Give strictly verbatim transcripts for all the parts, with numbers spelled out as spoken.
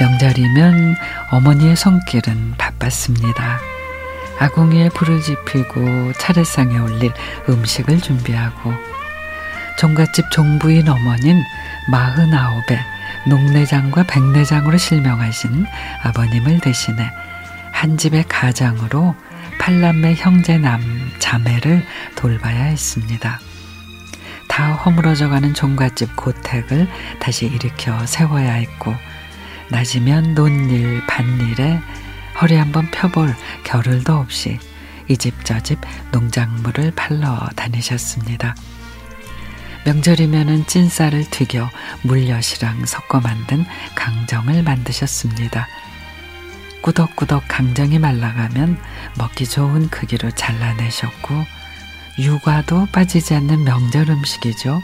명절이면 어머니의 손길은 바빴습니다. 아궁이에 불을 지피고 차례상에 올릴 음식을 준비하고 종갓집 종부인 어머니는 마흔아홉에 농내장과 백내장으로 실명하신 아버님을 대신해 한 집의 가장으로 팔남매 형제남 자매를 돌봐야 했습니다. 다 허물어져가는 종갓집 고택을 다시 일으켜 세워야 했고 낮이면 논일 밭일에 허리 한번 펴볼 겨를도 없이 이 집 저 집 농작물을 팔러 다니셨습니다. 명절이면은 찐 쌀을 튀겨 물엿이랑 섞어 만든 강정을 만드셨습니다. 꾸덕꾸덕 강정이 말라가면 먹기 좋은 크기로 잘라내셨고 유과도 빠지지 않는 명절 음식이죠.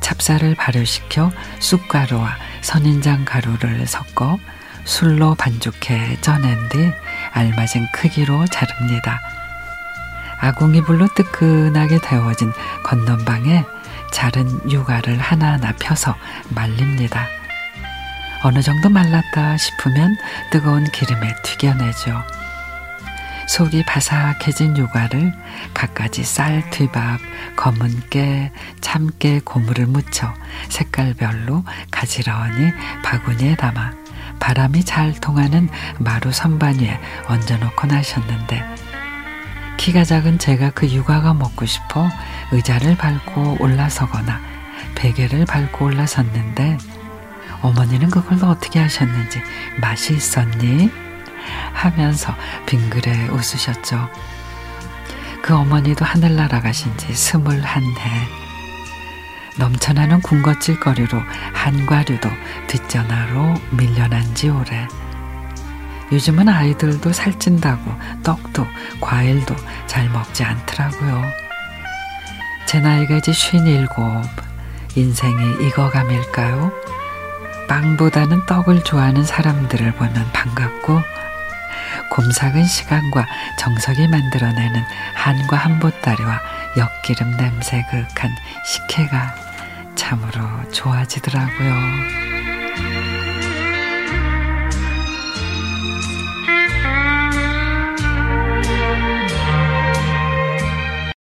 찹쌀을 발효시켜 쑥가루와 선인장 가루를 섞어 술로 반죽해 쪄낸 뒤 알맞은 크기로 자릅니다. 아궁이 불로 뜨끈하게 데워진 건넌방에 자른 유과를 하나하나 펴서 말립니다. 어느 정도 말랐다 싶으면 뜨거운 기름에 튀겨내죠. 속이 바삭해진 유과를 갖가지 쌀, 뒤밥, 검은 깨, 참깨, 고무를 묻혀 색깔별로 가지런히 바구니에 담아 바람이 잘 통하는 마루 선반 위에 얹어놓곤 하셨는데 키가 작은 제가 그 유과가 먹고 싶어 의자를 밟고 올라서거나 베개를 밟고 올라섰는데 어머니는 그걸 어떻게 하셨는지 맛이 있었니? 하면서 빙그레 웃으셨죠. 그 어머니도 하늘 날아가신 지 스물한 해. 넘쳐나는 군것질거리로 한과류도 뒷전화로 밀려난 지 오래. 요즘은 아이들도 살찐다고 떡도 과일도 잘 먹지 않더라고요. 제 나이가 이제 쉰일곱. 인생이 익어감일까요? 빵보다는 떡을 좋아하는 사람들을 보면 반갑고 곰삭은 시간과 정석이 만들어내는 한과 한보따리와 엿기름 냄새 극한 식혜가 참으로 좋아지더라고요.